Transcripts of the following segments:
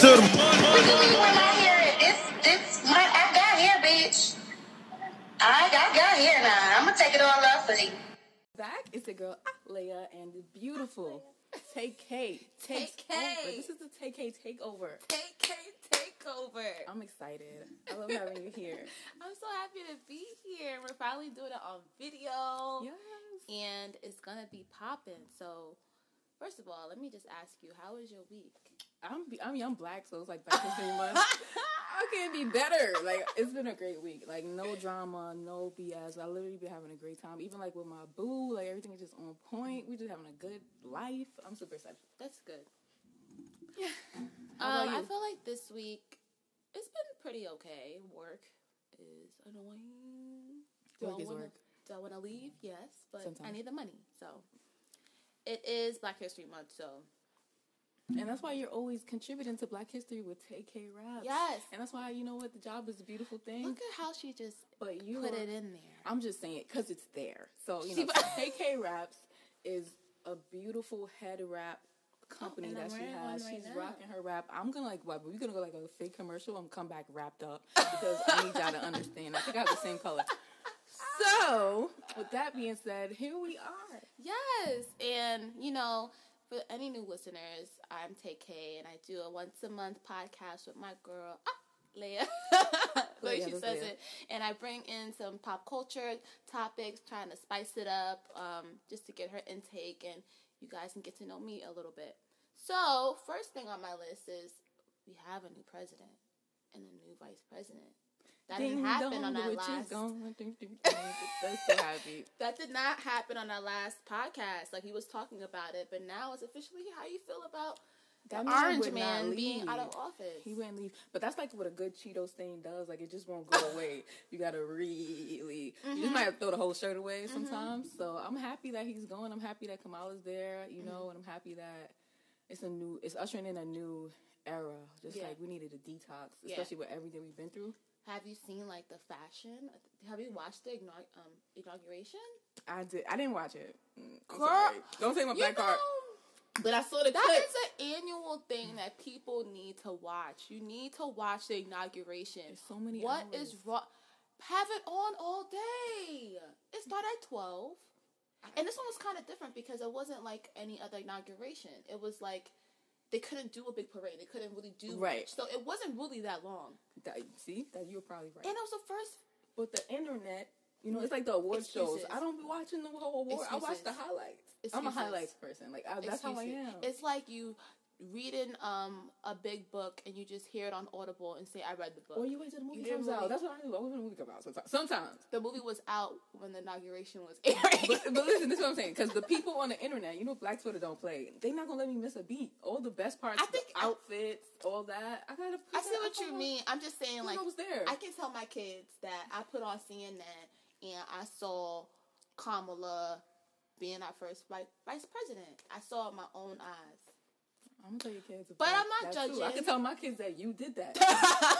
to the I got here, bitch. I got here now. I'm gonna take it all up for you. Back is the girl Leia and the beautiful Tay Kay takeover. This is the Tay Kay takeover. Tay Kay takeover. I'm excited. I love having you here. I'm so happy to be here. We're finally doing it on video. Yes. And it's gonna be popping. So first of all, let me just ask you, how was your week? I'm young black, so it's like back in 3 months. How can it be better? Like, it's been a great week. Like, no drama, no BS. I literally been having a great time. Even, like, with my boo, like, everything is just on point. We just having a good life. I'm super excited. That's good. Yeah. How about you? I feel like this week, it's been pretty okay. Work is annoying. Do I want to leave? Yes, but sometimes. I need the money, so... It is Black History Month, so. And that's why you're always contributing to Black History with Tay Kay Wraps. Yes. And that's why, you know what, the job is a beautiful thing. Look at how she just put it in there. I'm just saying it because it's there. So, you know, Tay Kay Wraps is a beautiful head wrap company that she has. She's rocking her wrap. I'm going to, like, we're going to go, like, a fake commercial and come back wrapped up because I need y'all to understand. I think I have the same color. So, with that being said, here we are. Yes, and, you know, for any new listeners, I'm Tay Kay, and I do a once-a-month podcast with my girl, Leia, where she says Leia. It, and I bring in some pop culture topics, trying to spice it up, just to get her intake, and you guys can get to know me a little bit. So, first thing on my list is we have a new president and a new vice president. That didn't happen on our last. That's so happy. That did not happen on our last podcast. Like, he was talking about it, but now it's officially how you feel about that the orange man being out of office. He wouldn't leave, but that's like what a good Cheeto stain does. Like, it just won't go away. You gotta really, you just might have to throw the whole shirt away sometimes. So I'm happy that he's going. I'm happy that Kamala's there. You know, and I'm happy that it's ushering in a new era. Just like we needed a detox, especially with everything we've been through. Have you seen, like, the fashion? Have you watched the inauguration? I did. I didn't watch it. Girl, don't take my black card. But I saw the clip. That is an annual thing that people need to watch. You need to watch the inauguration. There's so many hours. Is wrong? Have it on all day. It started at 12. And this one was kind of different because it wasn't like any other inauguration. It was like... They couldn't do a big parade. They couldn't really do much. So it wasn't really that long. That you were probably right. And it was the first. But the internet, you know, it's like the award shows. I don't be watching the whole award. I watch the highlights. I'm a highlights person. Like that's how I am. It's like you reading a big book and you just hear it on Audible and say, "I read the book." Or you wait till the movie comes out. That's what I do. I wait till the movie comes out sometimes. The movie was out when the inauguration was airing. But listen, this is what I'm saying. Because the people on the internet, you know, Black Twitter don't play. They're not gonna let me miss a beat. All the best parts, the outfits, all that. I gotta. I see what you mean. I'm just saying, like, I was there. I can tell my kids that I put on CNN and I saw Kamala being our first vice president. I saw it with my own eyes. I'm gonna tell your kids, but I'm not judging. Too. I can tell my kids that you did that.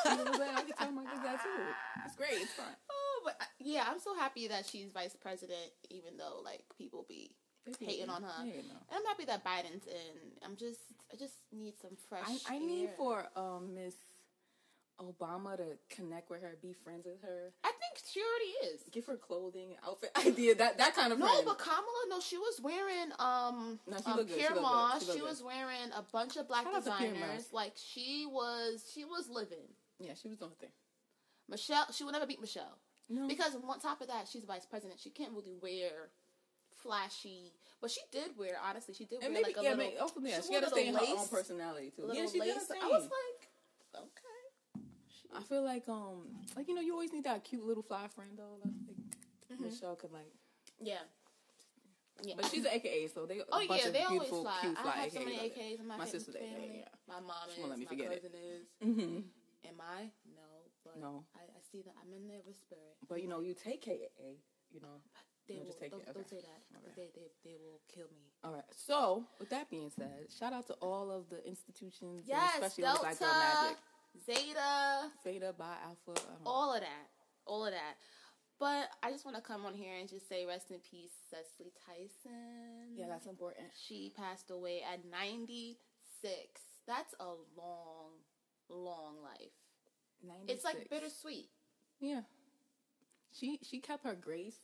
You know, I can tell my kids that too. It's great. It's fun. Oh, but yeah, I'm so happy that she's vice president, even though like people be hating on her. Yeah, and I'm happy that Biden's in. I just need some fresh. I need for Miss Obama to connect with her, be friends with her. I think she already is. Give her clothing, outfit idea, that kind of friend. No, but Kamala, no, she was wearing Pierre Moss. She was wearing a bunch of black designers. Like she was living. Yeah, she was doing her thing. Michelle, she would never beat Michelle. No. Because on top of that, she's vice president. She can't really wear flashy, but she did wear maybe, like a little. Ultimately, she had to stay in her own personality too. Yeah, she did. I was like, okay. I feel like, you know, you always need that cute little fly friend, though. Like, Michelle could, like... Yeah. But she's an AKA, so they... they always fly. Cute fly. I have so many AKAs in my sister's AKA, yeah. My mom is, my cousin is. Mm-hmm. Am I? No, but... No. I see that I'm in there with spirit. But, you know, you take KAA, you know. Don't say that. Right. They will kill me. All right. So, with that being said, shout out to all of the institutions, especially Delta. With Black Girl Magic. Zeta, Bi, Alpha, all of that. But I just want to come on here and just say rest in peace, Cecily Tyson. Yeah, that's important. She passed away at 96. That's a long long life. 96. It's like bittersweet. Yeah. She kept her grace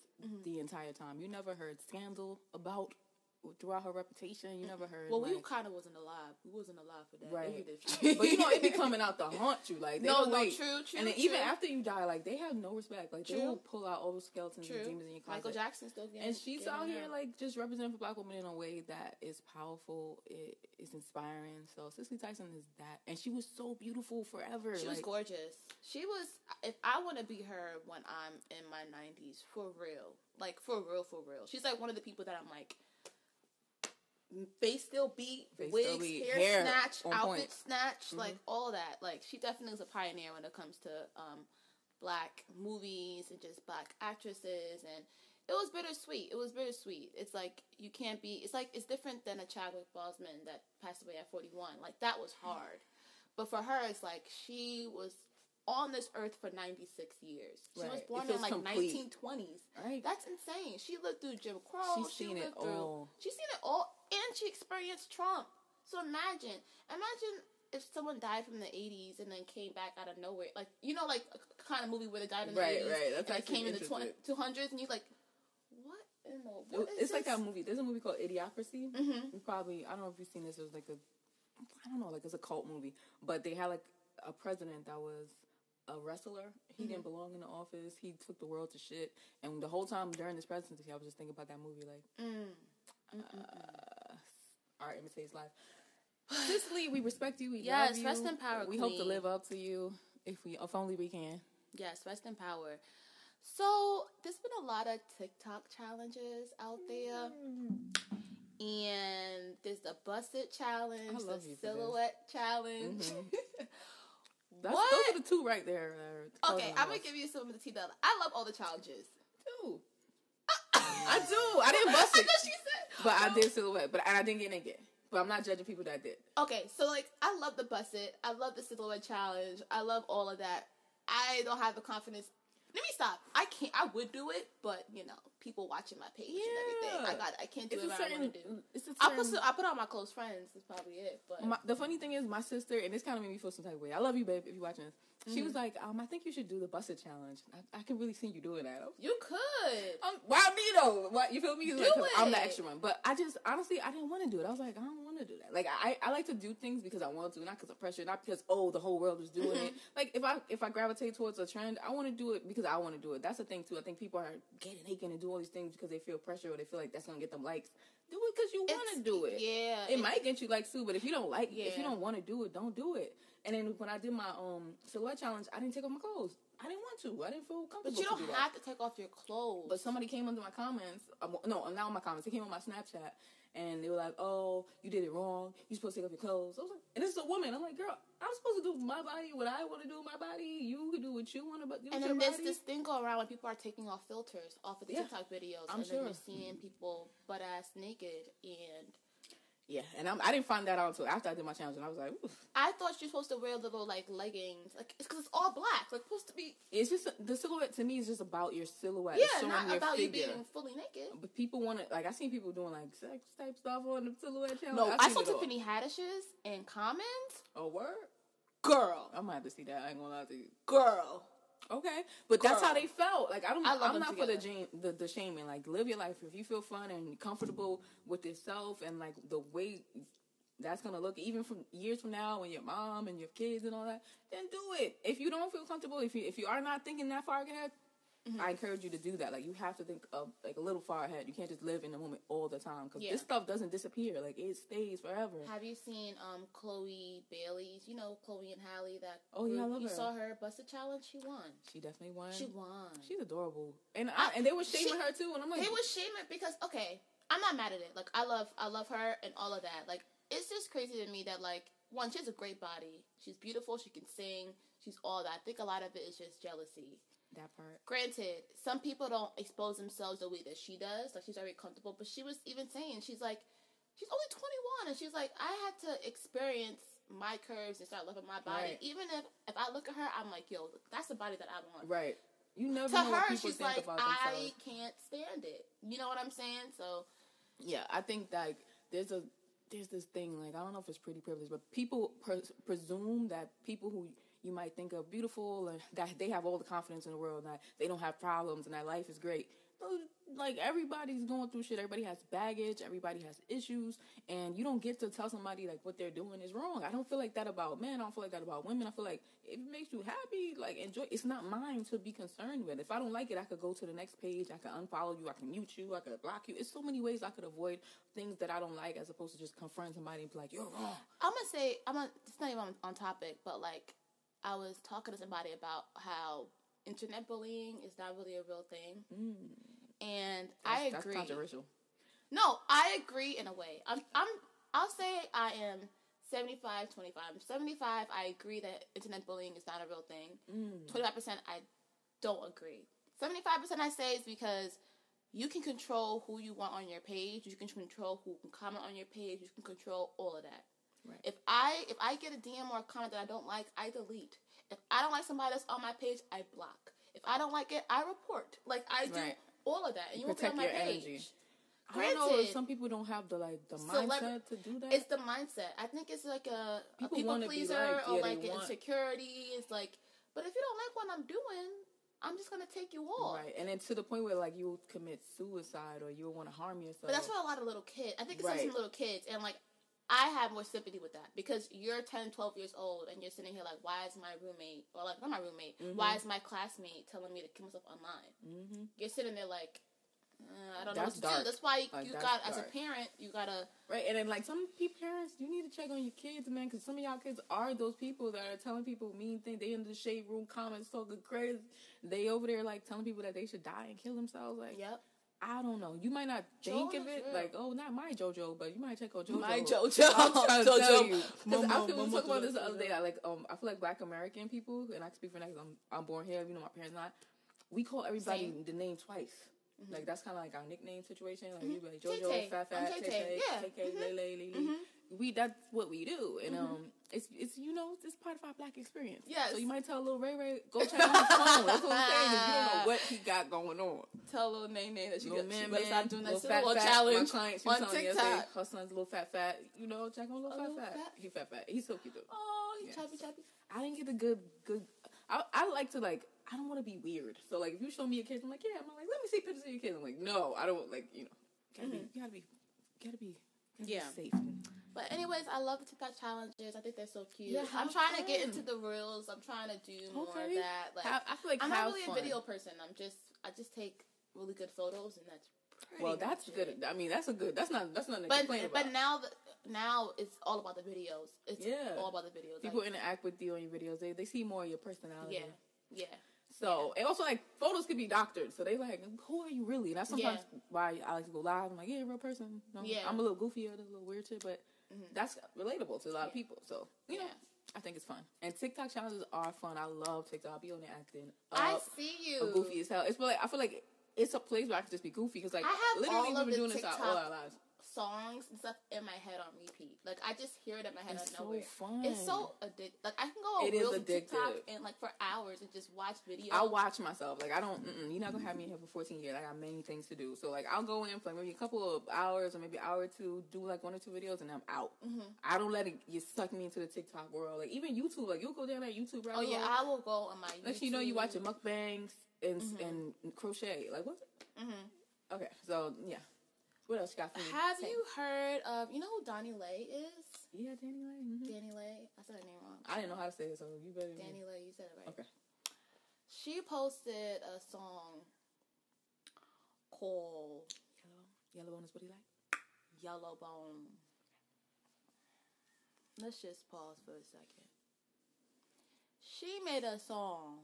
the entire time. You never heard scandal about throughout her reputation. You never heard. Well, we kind of wasn't alive. We wasn't alive for that. Right. But you know, it be coming out to haunt you. Like, they true. And then even after you die, like, they have no respect. Like, they will pull out all those skeletons and demons in your closet. Michael Jackson still getting. And she's out here, like, just representing for black women in a way that is powerful. It is inspiring. So Cecily Tyson is that. And she was so beautiful forever. She was gorgeous. She was, if I want to be her when I'm in my 90s, for real. Like, for real, for real. She's, like, one of the people that I'm, like, face still beat, wigs, hair snatch, outfit snatch, like, all that. Like, she definitely is a pioneer when it comes to black movies and just black actresses. And it was bittersweet. It was bittersweet. It's like, you can't be, it's like, it's different than a Chadwick Boseman that passed away at 41. Like, that was hard. But for her, it's like, she was on this earth for 96 years. She was born in, like, complete 1920s. Right. That's insane. She lived through Jim Crow. She's seen it all. And she experienced Trump. So imagine if someone died from the 80s and then came back out of nowhere. Like, you know, like a kind of movie where they died in the 80s. Right, right. That's came in the 200s, and you're like, what in the world is this? Like that movie. There's a movie called Idiocracy. Mm-hmm. I don't know if you've seen this. It was like it's a cult movie. But they had, like, a president that was a wrestler. He didn't belong in the office. He took the world to shit. And the whole time during this presidency, I was just thinking about that movie, like, art imitates life. Cecily, we respect you. We love you. Yes, rest in power. We hope to live up to you if only we can. Yes, rest in power. So there's been a lot of TikTok challenges out there, and there's the busted challenge, the silhouette challenge. Those are the two right there. Okay, I'm gonna give you some of the tea. I love all the challenges. Too. I do. I didn't bust it. I know she said. But I did silhouette. But I didn't get naked. But I'm not judging people that did. Okay, so, like, I love the bust it. I love the silhouette challenge. I love all of that. I don't have the confidence. Let me stop. I can't. I would do it, but, you know, people watching my page and everything. I can't do what I want to do. I put on my close friends. That's probably it. But the funny thing is, my sister, and this kind of made me feel some type of way. I love you, babe, if you're watching this. She was like, I think you should do the busted challenge. I can really see you doing that. You could. Why me, though? Why, you feel me? Do it. I'm the extra one. But I just, honestly, I didn't want to do it. I was like, I don't want to do that. Like, I like to do things because I want to, not because of pressure, not because, the whole world is doing it. Like, if I gravitate towards a trend, I want to do it because I want to do it. That's the thing, too. I think people are getting naked and do all these things because they feel pressure or they feel like that's going to get them likes. Do it because you want to do it. Yeah. It might get you likes, too, but if you don't like it, if you don't want to do it, don't do it. And then when I did my silhouette challenge, I didn't take off my clothes. I didn't want to. I didn't feel comfortable. But you don't have to take off your clothes. But somebody came under my comments. Not on my comments. They came on my Snapchat. And they were like, oh, you did it wrong. You're supposed to take off your clothes. I was like, and this is a woman. I'm like, girl, I'm supposed to do my body what I want to do with my body. You can do what you want to do with your body. And then there's this thing going around when people are taking off filters off of the TikTok videos. Then you're seeing people butt-ass naked and... Yeah, and I didn't find that out until after I did my challenge, and I was like, oof. I thought you're supposed to wear little, like, leggings. Like, it's because it's all black. Like, supposed to be... It's just... The silhouette, to me, is just about your silhouette. Yeah, not about you being fully naked. But people want to... Like, I seen people doing, like, sex-type stuff on the silhouette challenge. No, I saw Tiffany Haddish's in comments. Oh, word? Girl. I might have to see that. I ain't gonna lie to you. Girl. Okay, but that's how they felt. Like, I'm not for the shaming. Like, live your life. If you feel fun and comfortable with yourself and, like, the way that's going to look, even from years from now when your mom and your kids and all that, then do it. If you don't feel comfortable, if you are not thinking that far ahead, I encourage you to do that. Like, you have to think of, like, a little far ahead. You can't just live in the moment all the time because this stuff doesn't disappear. Like, it stays forever. Have you seen Chloe Bailey's? You know, Chloe and Halle, that group? Yeah, I love her. You saw her busted challenge. She won. She definitely won. She won. She's adorable, and they were shaming her too. And I'm like, they were shaming because I'm not mad at it. Like, I love her and all of that. Like, it's just crazy to me that, like, one, she has a great body. She's beautiful. She can sing. She's all that. I think a lot of it is just jealousy. That part. Granted, some people don't expose themselves the way that she does. Like, she's already comfortable. But she was even saying, she's like, she's only 21. And she's like, I had to experience my curves and start loving my body. Right. Even if I look at her, I'm like, yo, that's the body that I want. Right. You never know what people think about themselves. To her, she's like, I can't stand it. You know what I'm saying? So. Yeah, I think, like, there's a there's this thing, like, I don't know if it's pretty privilege, but people presume that people who you might think of beautiful and that they have all the confidence in the world and that they don't have problems and that life is great. Like, everybody's going through shit. Everybody has baggage. Everybody has issues. And you don't get to tell somebody, like, what they're doing is wrong. I don't feel like that about men. I don't feel like that about women. I feel like if it makes you happy, like, enjoy. It's not mine to be concerned with. If I don't like it, I could go to the next page. I could unfollow you. I could mute you. I could block you. It's so many ways I could avoid things that I don't like as opposed to just confront somebody and be like, you're wrong. I'm going to say, it's not even on topic, but, like, I was talking to somebody about how internet bullying is not really a real thing. And I agree. That's controversial. No, I agree in a way. I'll say I am 75, 25. I'm 75, I agree that internet bullying is not a real thing. 25%, I don't agree. 75% I say is because you can control who you want on your page. You can control who can comment on your page. You can control all of that. Right. If I get a DM or a comment that I don't like, I delete. If I don't like somebody that's on my page, I block. If I don't like it, I report. Like, I do all of that. And you protect your energy. Granted, I don't know if some people don't have the mindset to do that. It's the mindset. I think it's like a people pleaser or like an insecurity. It's like, but if you don't like what I'm doing, I'm just gonna take you all. Right, and then to the point where like you'll commit suicide or you'll want to harm yourself. But that's for a lot of little kids. I think it's some little kids, and like, I have more sympathy with that because you're 10, 12 years old and you're sitting here like, why is my roommate, or like, not my roommate, why is my classmate telling me to kill myself online? You're sitting there like, I don't know what to do. That's why you got, as a parent, you got to... Right, and then like some parents, you need to check on your kids, man, because some of y'all kids are those people that are telling people mean things. They in the shade room comments talking crazy. They over there like telling people that they should die and kill themselves. Like, yep. I don't know. You might not think of it like, oh, not my JoJo, but you might check out JoJo. My JoJo. I'm trying to tell you. Because I feel we talked about this the other day. Like, I feel like Black American people, and I speak for that because I'm born here. You know, my parents not. We call everybody the name twice. Like, that's kind of like our nickname situation. Like, you be like JoJo, Fat, Tay Tay, Lele, Lele. That's what we do, and it's you know, it's part of our Black experience. Yes. So you might tell Lil Ray Ray, go check on his phone. That's what I'm saying. You don't know what he got going on. Tell Lil Nay Nay that she got stop doing that little challenge. My client, she was on TikTok. Her son's Lil Fat. You know, check on Lil Fat. He Fat. He's so cute though. Oh, he's choppy. I didn't get the good. I like to like. I don't want to be weird. So like, if you show me your kids, I'm like, yeah. I'm like, let me see pictures of your kids. I'm like, no, I don't like. You know, gotta be safe. But anyways, I love the TikTok challenges. I think they're so cute. Yeah, I'm trying to get into the reels. I'm trying to do more of that. Like, I feel like I'm not really a video person. I just take really good photos, and that's pretty. Well, that's good. I mean, that's a good. That's nothing to complain about. But now it's all about the videos. It's all about the videos. People interact with you on your videos. They see more of your personality. Yeah. So, and also, like, photos could be doctored. So, they like, who are you really? And that's sometimes why I like to go live. I'm like, yeah, real person. I'm a little goofier, a little weird too, but that's relatable to a lot of people. So, you know, I think it's fun. And TikTok challenges are fun. I love TikTok. I'll be on there acting up. I see you. I'm goofy as hell. It's like, I feel like it's a place where I can just be goofy. Because, like, I have literally we've been doing this all our lives. Songs and stuff in my head on repeat. Like, I just hear it in my head out of nowhere. It's so fun. It's so addictive. Like, I can go on real TikTok and, like, for hours and just watch videos. I'll watch myself. Like, I don't, you're not gonna have me in here for 14 years. I got many things to do. So, like, I'll go in for like, maybe a couple of hours or maybe an hour or two, do, like, one or two videos, and I'm out. I don't let it suck me into the TikTok world. Like, even YouTube. Like, you'll go down that YouTube route. Oh, yeah, I will go on my YouTube. Like, you know, you watch mukbangs and crochet. Like, what? Okay, so, yeah. What else you got for me? Have you heard of, you know who Donnie Lay is? Yeah, Danny Lay. Danny Lay. I said her name wrong. I didn't know how to say it, so you better. Danny Lay, you said it right. Okay. She posted a song called Yellow Bone is what he like? Yellow Bone. Let's just pause for a second. She made a song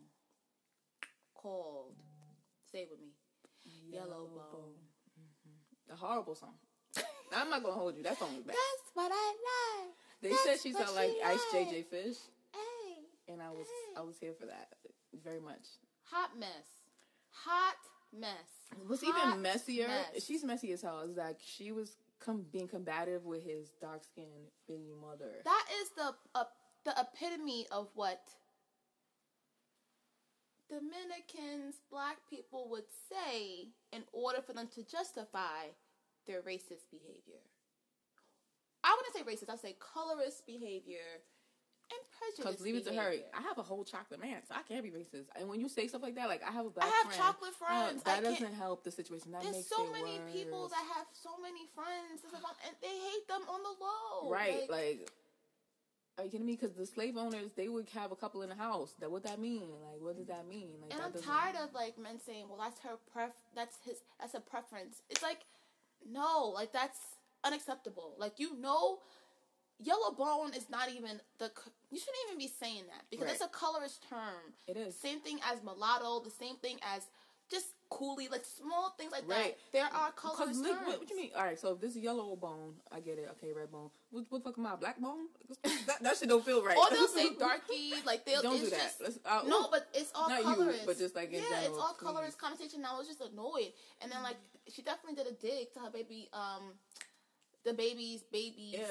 called, say it with me, Yellow Bone. A horrible song. I'm not gonna hold you. That song was bad. That's what I like. They said she sounded like Ice JJ Fish. Hey, and I was here for that very much. Hot mess. What's even messier? She's messy as hell. Is like she was being combative with his dark skinned baby mother. That is the epitome of what Dominicans, Black people would say in order for them to justify their racist behavior. I wouldn't say racist. I'd say colorist behavior and prejudice. Because leave it to her. I have a whole chocolate man, so I can't be racist. And when you say stuff like that, like I have a black friend. I have chocolate friends. That doesn't help the situation. That makes it worse. There's so many people that have so many friends, and they hate them on the low. Right, like are you kidding me? Because the slave owners, they would have a couple in the house. That what that mean? Like, what does that mean? Like, and that I'm tired of like men saying, "Well, that's her that's a preference." It's like, no, like that's unacceptable. Like you know, yellow bone is not even you shouldn't even be saying that because it's a colorist term. It is same thing as mulatto. The same thing as just coolie, like small things like that. There are colorist terms. What do you mean? All right, so if this is yellow bone, I get it. Okay, red bone. What the fuck am I? Black bone? That shit don't feel right. Or they'll say darky, like they'll don't do that. No, but it's all colorist. But just like in general, it's all colorist connotation. Now I was just annoyed, and then like she definitely did a dig to her baby, the baby's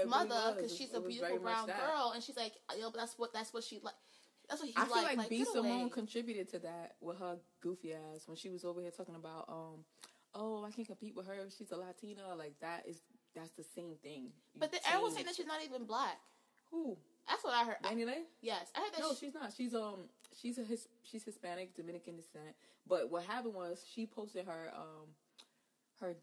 mother, because she's a beautiful brown girl, and she's like, yo, but that's what she like. That's what he I feel like B. Simone contributed to that with her goofy ass when she was over here talking about, oh, I can't compete with her. She's a Latina. Like, that's the same thing. But everyone's saying that she's not even black. Who? That's what I heard. Danny Lay? Yes. I heard that. No, she's not. She's Hispanic, Dominican descent. But what happened was she posted her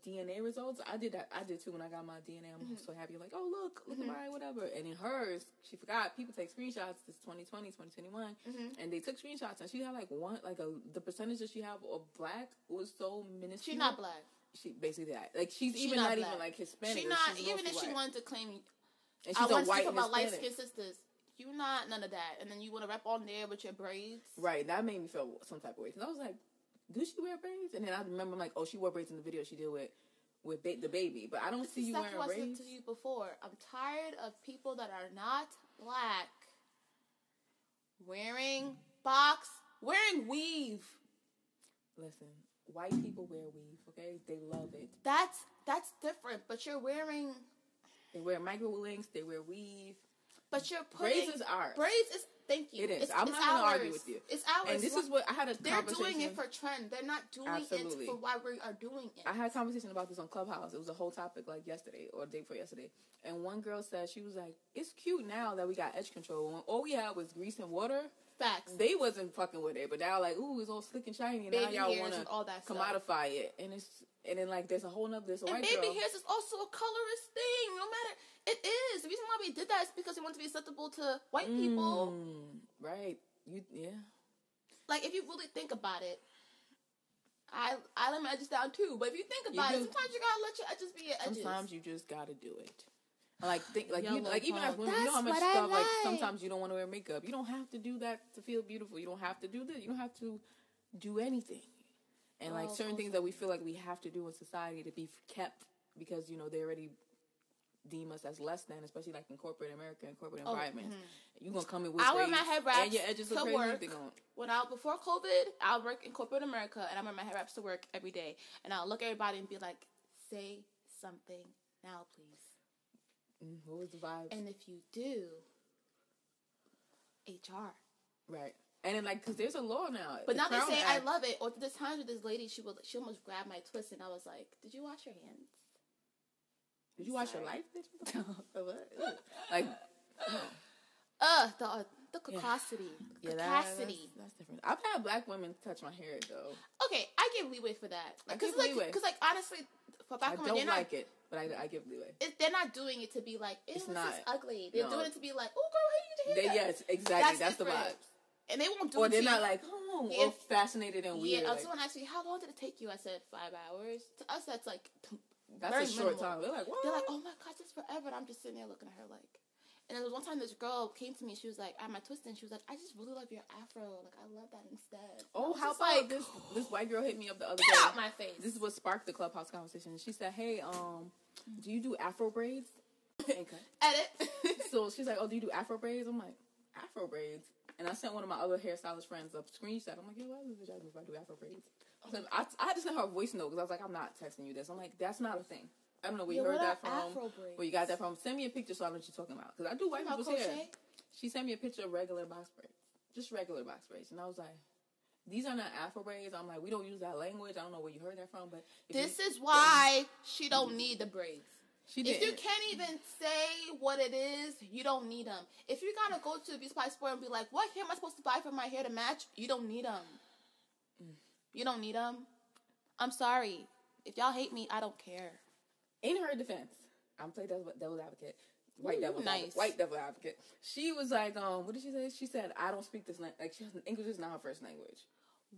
DNA results. I did that. I did too when I got my DNA. I'm so happy. Like, oh, look at mine, whatever. And in hers, she forgot. People take screenshots. This 2020, 2021. And they took screenshots. And she had like the percentage that she had of black was so minuscule. She's not black. She basically that. Like, she's even not even like Hispanic. She's not, even if she wanted to claim, and she's I want to talk about light-skinned sisters. You're not none of that. And then you want to rap on there with your braids. Right. That made me feel some type of way. Because I was like, do she wear braids? And then I remember, I'm like, oh, she wore braids in the video she did with the baby. But I don't see you wearing braids. This is what I said to you before. I'm tired of people that are not black wearing wearing weave. Listen, white people wear weave, okay? They love it. That's different, but you're wearing... They wear micro links, they wear weave. But you're putting... Braids is art. Braids is... Thank you. It is. I'm not going to argue with you. It's ours. And this is what I had a conversation. They're doing it for trend. They're not doing it for why we are doing it. I had a conversation about this on Clubhouse. It was a whole topic like yesterday or the day before yesterday. And one girl said, she was like, it's cute now that we got edge control. When all we had was grease and water. Facts. They wasn't fucking with it. But now like, ooh, it's all slick and shiny. And now y'all want to commodify it. And it's... And then, like, there's a whole nother... There's a white girl. And baby hairs is also a colorist thing. No matter... It is. The reason why we did that is because we wanted to be acceptable to white people. Right. Yeah. Like, if you really think about it... I let my edges down, too. But if you think about it, sometimes you gotta let your edges be your edges. Sometimes you just gotta do it. Even as women, you know how much stuff... Like, sometimes you don't want to wear makeup. You don't have to do that to feel beautiful. You don't have to do this. You don't have to do anything. And, like, certain things that we feel like we have to do in society to be kept because, you know, they already deem us as less than, especially, like, in corporate America and corporate environments. You're going to come in with I wear my head wraps and your edges look crazy. Before COVID, I work in corporate America, and I wear my head wraps to work every day. And I'll look at everybody and be like, say something now, please. What was the vibe? And if you do, HR. Right. And then, like, because there's a law now. But now they say, I love it. Or the times with this lady, she almost grabbed my twist, and I was like, did you wash your hands? Did you wash your life, bitch? What? Like, the cacosity. Yeah, that's different. I've had black women touch my hair, though. Okay, I give leeway for that. I give leeway. Because, like, honestly, for black women, I give leeway. They're not doing it to be like, it's not this ugly. They're doing it to be like, oh, girl, how you did your hair? Yes, exactly. That's the vibe. And they won't do it. Or they're not like, oh, or fascinated and weird. Yeah, someone asked me, how long did it take you? I said, 5 hours. To us, that's like, that's a short time. They're like, what? They're like, oh my gosh, it's forever. And I'm just sitting there looking at her like. And then one time this girl came to me, she was like, I had my twist, and she was like, I just really love your afro. Like, I love that instead. Oh, how about like, this white girl hit me up the other day. Get out my face. This is what sparked the Clubhouse conversation. She said, hey, do you do afro braids? Edit. So she's like, oh, do you do afro braids? I'm like, afro braids? And I sent one of my other hairstylist friends a screenshot. I'm like, yo, why would I do afro braids? So I had to send her a voice note because I was like, I'm not texting you this. I'm like, that's not a thing. I don't know where you heard that from. Where you got that from. Send me a picture so I know what you're talking about. Because I do white people's hair. She sent me a picture of regular box braids. Just regular box braids. And I was like, these are not afro braids. I'm like, we don't use that language. I don't know where you heard that from. But this is why she don't need the braids. She did. If you can't even say what it is, you don't need them. If you gotta go to the beauty supply store and be like, what hair am I supposed to buy for my hair to match? You don't need them. Mm. You don't need them. I'm sorry. If y'all hate me, I don't care. In her defense, I'm playing devil's advocate. White devil, nice. White devil advocate. She was like, what did she say? She said, I don't speak this language. Like, English is not her first language.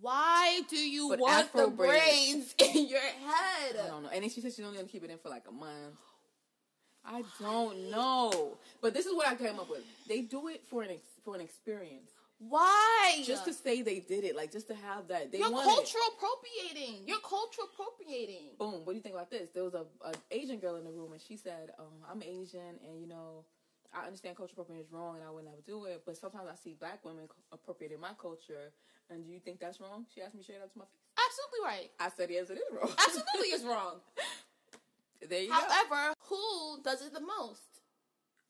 Why do you want Afro the braids in your head? I don't know. And then she said she's only going to keep it in for like a month. I don't know. But this is what I came up with. They do it for an experience. Why? Just to say they did it. Like, just to have that. You're cultural appropriating. You're cultural appropriating. Boom. What do you think about this? There was an Asian girl in the room, and she said, I'm Asian, and, you know, I understand cultural appropriation is wrong, and I would never do it, but sometimes I see black women appropriating my culture, and do you think that's wrong? She asked me straight up to my face. Absolutely right. I said, yes, it is wrong. Absolutely it's wrong. There you go. However, who does it the most?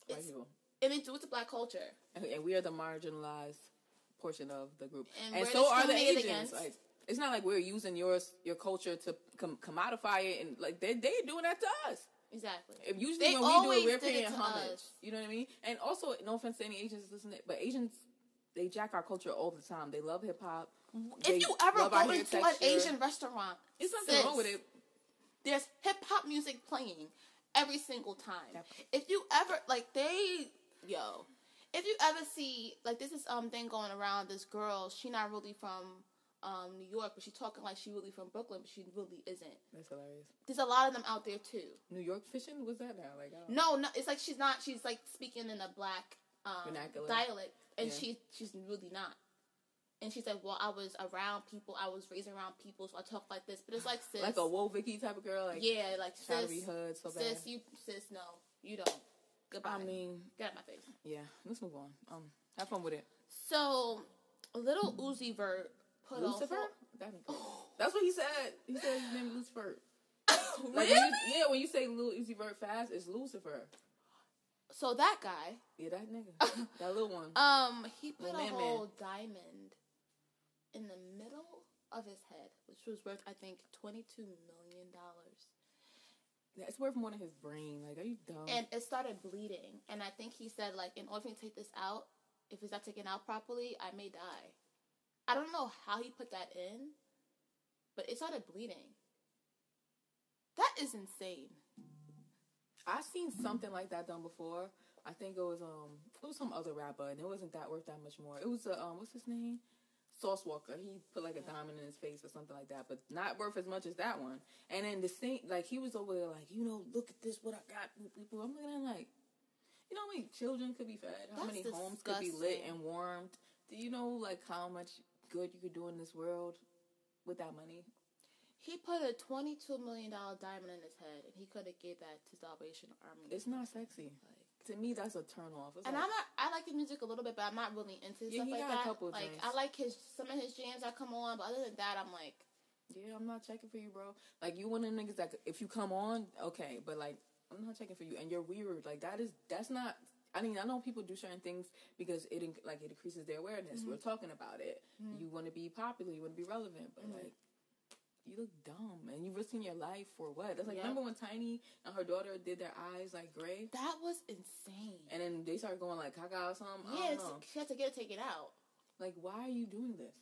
White people. And they do it to black culture. And we are the marginalized portion of the group, and so are the Asians. Like, it's not like we're using your culture to commodify it, and like they doing that to us. Exactly. Usually when we do it, we're paying homage. You know what I mean? And also, no offense to any Asians listening, but Asians, they jack our culture all the time. They love hip hop. If you ever go into an Asian restaurant, there's nothing wrong with it. There's hip hop music playing every single time. Definitely. If you ever If you ever see, like, this is thing going around, this girl, she not really from New York, but she talking like she really from Brooklyn, but she really isn't. That's hilarious. There's a lot of them out there, too. New York fishing? What's that now? Like, no, it's like she's like speaking in a black dialect, and she's really not. And she's like, well, I was around people, I was raised around people, so I talk like this, but it's like, sis. Like a Woe Vicky type of girl? Like, yeah, like, sis. Trying to be hood so bad. Sis, no, you don't. Goodbye. I mean, get out of my face. Yeah, let's move on. Have fun with it. So, Lil Uzi Vert put Lucifer? That's what he said. He said his name is Lucifer. Really? Like when you say Lil Uzi Vert fast, it's Lucifer. So that guy. Yeah, that nigga. That little one. He put a whole diamond in the middle of his head, which was worth, I think, $22 million. Yeah, it's worth more than his brain. Like, are you dumb? And it started bleeding. And I think he said, like, in order for me to take this out, if it's not taken out properly, I may die. I don't know how he put that in, but it started bleeding. That is insane. I've seen something like that done before. I think it was some other rapper, and it wasn't that worth that much more. It was what's his name? Sauce Walker. He put like a diamond in his face or something like that, but not worth as much as that one. And then the same, like, he was over there like, you know, look at this, what I got. People, I'm looking at him like, you know how many children could be fed? How many homes could be lit and warmed? Do you know, like, how much good you could do in this world with that money? He put a $22 million diamond in his head, and he could have gave that to Salvation Army. It's not sexy. Like, to me, that's a turn off. It's I like the music a little bit, but I'm not really into stuff like that. Yeah, he got a couple of jams. Like, I like some of his jams that come on, but other than that, I'm like, yeah, I'm not checking for you, bro. Like, you one of them niggas that if you come on, okay, but like, I'm not checking for you, and you're weird. Like, that's not. I mean, I know people do certain things because it increases their awareness. Mm-hmm. We're talking about it. Mm-hmm. You want to be popular, you want to be relevant, but mm-hmm. like, you look dumb, and you risking your life for what? That's like, remember when Tiny and her daughter did their eyes, like, gray? That was insane. And then they started going, like, caca or something? Yeah, I don't know. She had to get it taken out. Like, why are you doing this?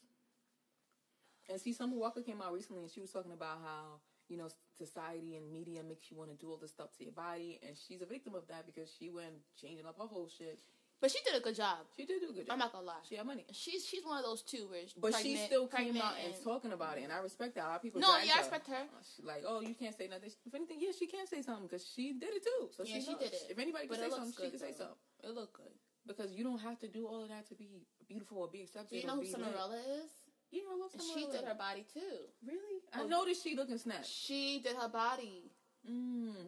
And see, Summer Walker came out recently, and she was talking about how, you know, society and media makes you want to do all this stuff to your body, and she's a victim of that because she went changing up her whole shit. But she did a good job. She did do a good job. I'm not gonna lie. She had money. She's one of those two where she still came out and talking about it, and I respect that. A lot of people. No, yeah, I respect her. She's like, oh, you can't say nothing. If anything, yeah, she can say something because she did it too. So she did it. If anybody could say something, she could say something. It looked good because you don't have to do all of that to be beautiful or be accepted. Do you know who Cinderella is? Yeah, I love Cinderella. She did her body too. Really? I noticed she looking snatched. She did her body.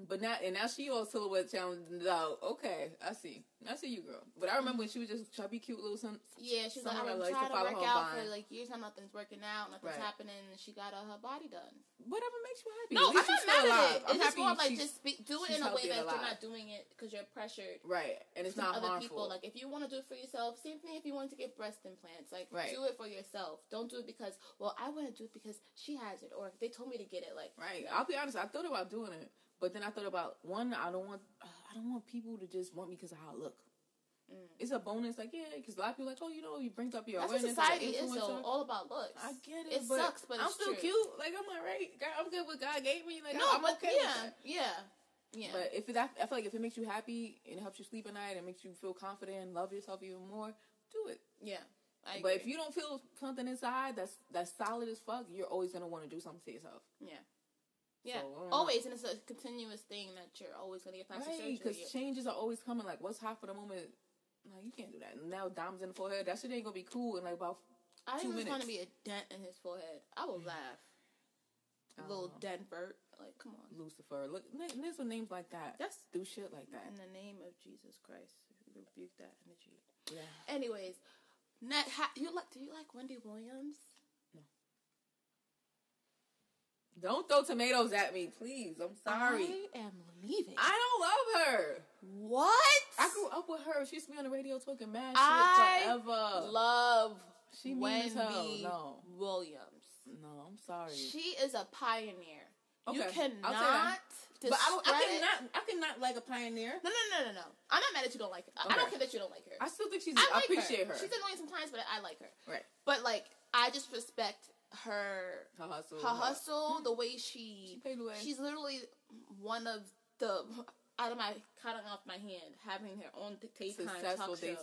But now she all silhouette challenged out. Okay, I see you, girl. But I remember when she was just chubby, cute little something. Yeah, she's like, I've been trying to work out for like years. Now nothing's working out, nothing's happening. And she got her body done. Whatever makes you happy. No, I'm not mad at it. It's just more like just do it in a way that you're not doing it because you're pressured. Right, and it's not harmful. Other people, like, if you want to do it for yourself, same thing. If you want to get breast implants, like, do it for yourself. Don't do it because I want to do it because she has it or they told me to get it. Like, right. I'll be honest, I thought about doing it. But then I thought about, one, I don't want people to just want me because of how I look. Mm. It's a bonus, like, yeah, because a lot of people are like, oh, you know, you bring up your awareness. That's what society is, though, all about looks. I get it. It sucks, but it's true. I'm still cute. Like, I'm all right. I'm good with God gave me. Like, no, I'm okay with that. Yeah. But if it, I feel like if it makes you happy and it helps you sleep at night and makes you feel confident and love yourself even more, do it. Yeah. I agree. But if you don't feel something inside that's solid as fuck, you're always going to want to do something to yourself. Yeah. Yeah, so, always, and it's a continuous thing that you're always going to get plastic surgery. Right, because changes are always coming. Like, what's hot for the moment? Like, you can't do that. Now, Dom's in the forehead. That shit ain't going to be cool in, like, about 2 minutes. I think there's going to be a dent in his forehead. I will laugh. Little Denver. Like, come on. Lucifer. Look, there's some names like that. Do shit like that. In the name of Jesus Christ, rebuke that energy. Yeah. Anyways, do you like Wendy Williams? Don't throw tomatoes at me, please. I'm sorry. I am leaving. I don't love her. What? I grew up with her. She used to be on the radio talking mad shit forever. Wendy Williams. No, I'm sorry. She is a pioneer. Okay. You cannot discredit. But I cannot like a pioneer. No. I'm not mad that you don't like her. Okay. I don't care that you don't like her. I still think I appreciate her. She's annoying sometimes, but I like her. Right. But, like, I just respect her hustle, the way she's literally one of the cutting off my hand, having her own daytime talk show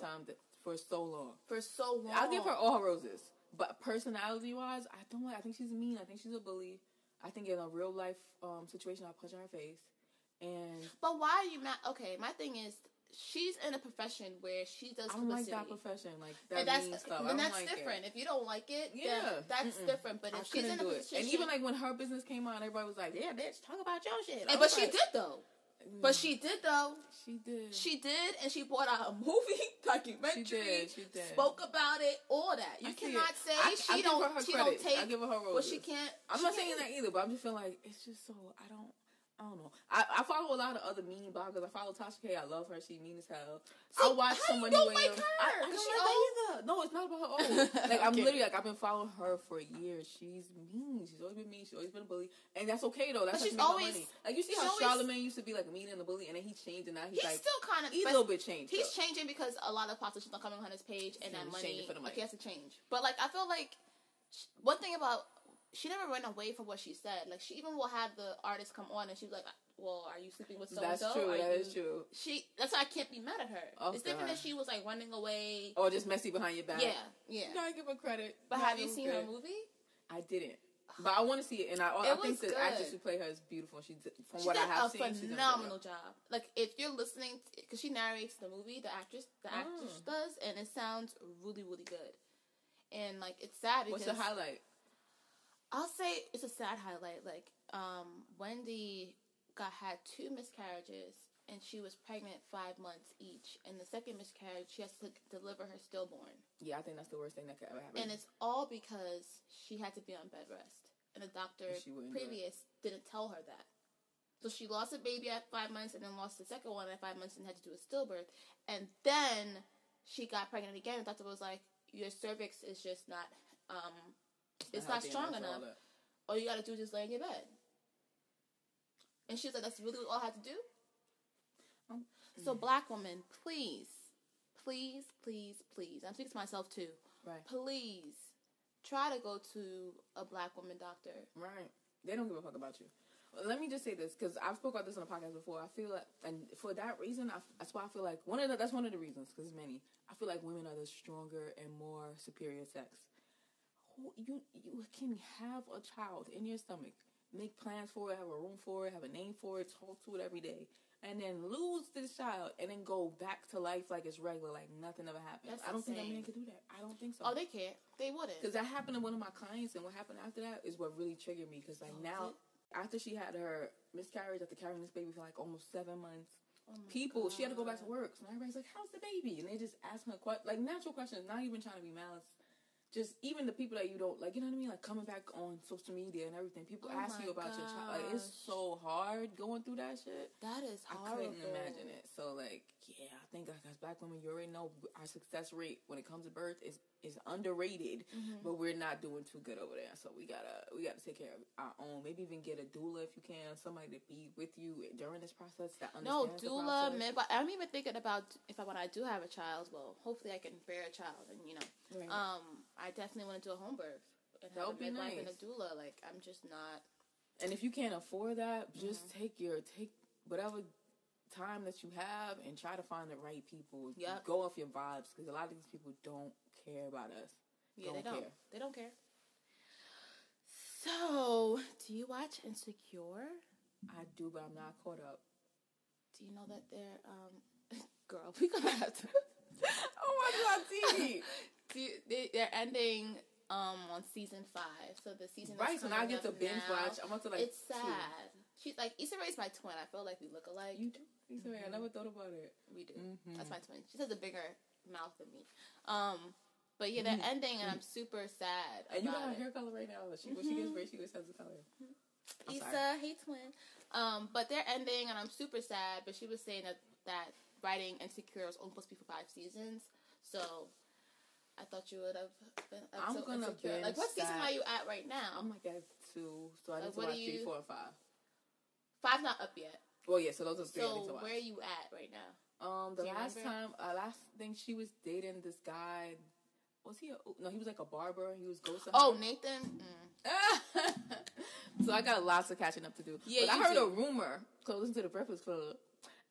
for so long. I'll give her all roses, but personality wise, I don't like. I think she's mean. I think she's a bully. I think in a real life situation, I'll punch her in her face. But why are you not okay? My thing is, she's in a profession where she does publicity. I don't like that profession. Like, that's stuff. And that's like different. If you don't like it, yeah, then that's different. But if she's in a position... And even, like, when her business came on, everybody was like, yeah, bitch, talk about your shit. She did, and she brought out a movie, documentary. She did. Spoke about it, all that. You cannot say she don't take... I give her her roses. Well, she can't... I'm not saying that either, but I'm just feeling like, it's just so... I don't know. I follow a lot of other mean bloggers. I follow Tasha K. I love her. She's mean as hell. So I watch somebody. You don't like her? I don't like her either. No, it's not about her own. Like, I'm literally like, I've been following her for years. She's mean. She's always been mean. She's always been a bully, and that's okay though. That's like you see how Charlamagne used to be like mean and a bully, and then he changed, and now he's like still kind of a little bit changed. He's changing because a lot of politicians are coming on his page, and that money, like, he has to change. But, like, I feel like one thing about. She never ran away from what she said. Like, she even will have the artist come on, and she's like, well, are you sleeping with so-and-so? That's true. That is true. That's why I can't be mad at her. Oh, it's different that she was, like, running away. Or just messy behind your back. Yeah. You gotta give her credit. But have you seen her movie? I didn't. But I want to see it. And I think the actress who played her is beautiful. From what I have seen, she did a phenomenal job. Like, if you're listening, because she narrates the movie, the actress does, and it sounds really, really good. And, like, it's sad because... What's the highlight? I'll say it's a sad highlight. Like, Wendy had two miscarriages, and she was pregnant 5 months each. And the second miscarriage, she has to deliver her stillborn. Yeah, I think that's the worst thing that could ever happen. And it's all because she had to be on bed rest, and the doctor didn't tell her that. So she lost a baby at 5 months, and then lost the second one at 5 months, and had to do a stillbirth. And then she got pregnant again. And the doctor was like, "Your cervix is just not." It's not strong enough. All you gotta do is just lay in your bed. And she's like, that's really all I had to do? So, black woman, please, please, please, please. I'm speaking to myself, too. Right. Please, try to go to a black woman doctor. Right. They don't give a fuck about you. Well, let me just say this, because I've spoke about this on the podcast before. I feel like, and for that reason, that's why I feel like, that's one of the reasons, because there's many. I feel like women are the stronger and more superior sex. You can have a child in your stomach, make plans for it, have a room for it, have a name for it, talk to it every day, and then lose this child and then go back to life like it's regular, like nothing ever happened. That's insane. I don't think a man could do that. I don't think so. Oh, they can't. They wouldn't. Because that happened to one of my clients, and what happened after that is what really triggered me. Because, like, after she had her miscarriage, after carrying this baby for like almost 7 months, she had to go back to work. So everybody's like, how's the baby? And they just ask her like natural questions, not even trying to be malice. Just even the people that you don't like, you know what I mean? Like, coming back on social media and everything. People ask you about your child. Like, it's so hard going through that shit. That is horrible. I couldn't imagine it. So, like, yeah, I think as black women, you already know our success rate when it comes to birth is underrated, but we're not doing too good over there. So we gotta take care of our own. Maybe even get a doula if you can, somebody to be with you during this process that understands. No, doula, midwife. I'm even thinking about when I do have a child. Well, hopefully I can bear a child, and right. I definitely want to do a home birth and have a midwife and a doula. Like, I'm just not. And if you can't afford that, just take whatever time that you have and try to find the right people. Yep. Go off your vibes, because a lot of these people don't care about us. Yeah, they don't care. They don't care. So, do you watch Insecure? I do, but I'm not caught up. Do you know that they're girl? We gonna have to. Oh my god, TV! They're ending on season 5. So the season right when I get to binge watch, I'm also like, it's sad. She's like, Issa Rae's my twin. I feel like we look alike. You do, Issa Rae. I never thought about it. We do. That's my twin. She has a bigger mouth than me. But yeah, the ending, and I'm super sad. And you got her hair color right now. When she gets ready, she always has the color. Issa, hey twin. But they're ending, and I'm super sad. But she was saying that writing Insecure was only supposed to be for 5 seasons. So I thought you would have been up. I'm so gonna be like, what season are you at right now? I'm like at 2, so I need to watch 3, 4, and 5. 5's not up yet. Well, yeah, so those are 3 I need to watch. So where are you at right now? The last thing she was dating this guy, he was like a barber. He was ghosting. Oh, Nathan. So I got lots of catching up to do. Yeah, but I heard a rumor. So listen to the Breakfast Club,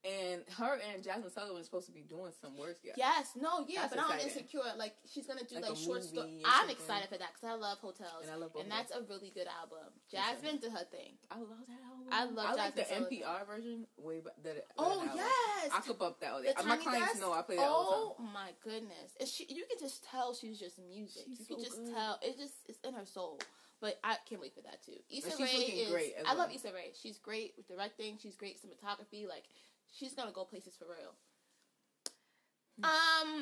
and her and Jazmine Sullivan is supposed to be doing some work. Yeah. But I'm Insecure. Like, she's gonna do like short stories. I'm excited for that because I love Hotels, and I love both, and that's a really good album. Jazmine did her thing. I love that album. I like the NPR version way back. Yes, I could bump that all day. My clients know I play that all the time. Oh my goodness, you can just tell she's just music. You can just tell it's in her soul. But I can't wait for that too. Issa Rae is great. I love Issa Rae. She's great with directing. She's great cinematography. Like, she's gonna go places for real.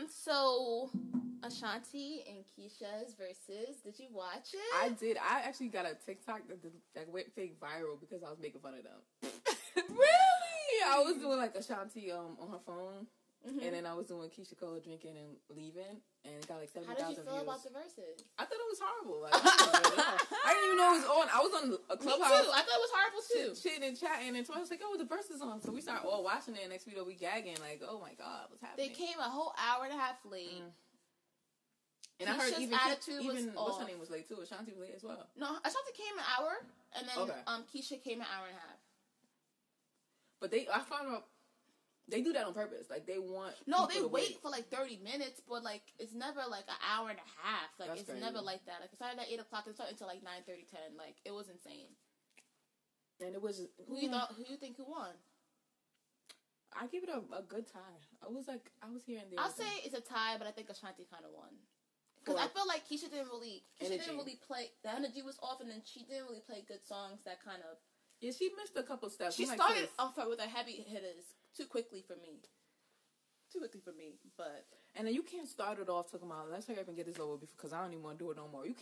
So Ashanti and Keyshia's versus. Did you watch it? I did. I actually got a TikTok that went fake viral because I was making fun of them. Really? I was doing like Ashanti on her phone, and then I was doing Keyshia Cole drinking and leaving. And it got like 70,000 views. How did you feel about the verses? I thought it was horrible. Like, I didn't even know it was on. I was on a Clubhouse. Me too. I thought it was horrible too. Shitting and chatting. And so I was like, oh, the verses on. So we start all watching it. And next week we gagging. Like, oh my God, what's happening? They came a whole hour and a half late. And I heard even what's her name was late too. Ashanti was late as well. No, Ashanti came an hour. And then Keyshia came an hour and a half. But I found out. They do that on purpose. Like, they want... No, they wait for, like, 30 minutes, but, like, it's never, like, an hour and a half. Like, it's never like that. Like, it started at 8 o'clock, it started until, like, 9:30, 10. Like, it was insane. And it was... Who you think who won? I give it a good tie. I was here and there. I'll say it's a tie, but I think Ashanti kind of won. Because I feel like Keyshia didn't really play... The energy was off, and then she didn't really play good songs that kind of... Yeah, she missed a couple steps. She started off with her heavy hitters... Too quickly for me, but... And then you can't start it off talking about, let's hurry up and get this over because I don't even want to do it no more. You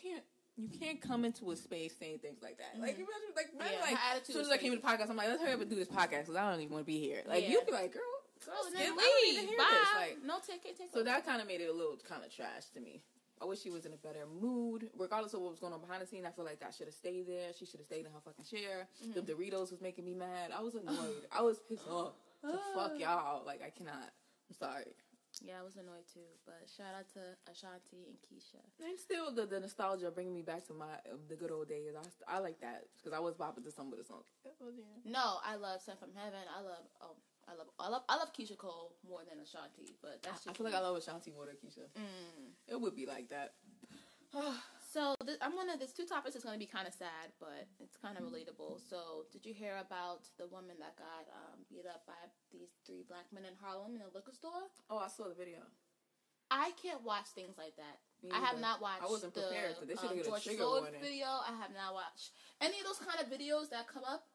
can't come into a space saying things like that. Like, you imagine, as soon as I came to the podcast, I'm like, let's hurry up and do this podcast because I don't even want to be here. Like, you'd be like, girl, skip, leave. Bye. This. Like, no, take So that kind of made it a little kind of trash to me. I wish she was in a better mood. Regardless of what was going on behind the scene, I feel like that should have stayed there. She should have stayed in her fucking chair. The Doritos was making me mad. I was annoyed. I was pissed off. So fuck y'all. Like, I cannot. I'm sorry. Yeah, I was annoyed too. But shout out to Ashanti and Keyshia. And still, the nostalgia bringing me back to the good old days. I like that because I was bopping to some of the songs. No, I love "Sent from Heaven." I love Keyshia Cole more than Ashanti. But that's I feel like I love Ashanti more than Keyshia. It would be like that. So there's 2 topics that's gonna be kind of sad, but it's kind of relatable. So did you hear about the woman that got beat up by these 3 black men in Harlem in a liquor store? Oh, I saw the video. I can't watch things like that. I have not watched. I wasn't prepared for this. George Floyd video. I have not watched any of those kind of videos that come up.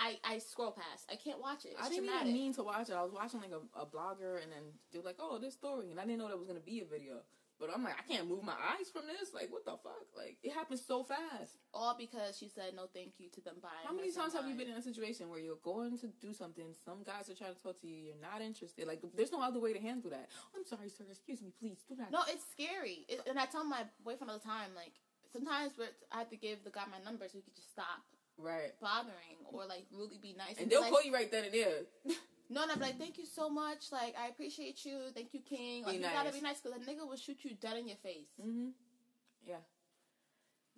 I scroll past. I can't watch it. It's I didn't even mean to watch it. I was watching like a blogger, and then they were like, "Oh, this story," and I didn't know there was gonna be a video. But I'm like, I can't move my eyes from this. Like, what the fuck? Like, it happens so fast. All because she said no thank you to them buying. How many times have you been in a situation where you're going to do something, some guys are trying to talk to you, you're not interested. Like, there's no other way to handle that. I'm sorry, sir. Excuse me, please. Do not. No, it's scary. And I tell my boyfriend all the time, like, sometimes I have to give the guy my number so he can just stop bothering or, like, really be nice. And they'll call you right then and there. No, and I'm like, thank you so much. Like, I appreciate you. Thank you, King. Like, you gotta be nice because a nigga will shoot you dead in your face. Mm-hmm. Yeah.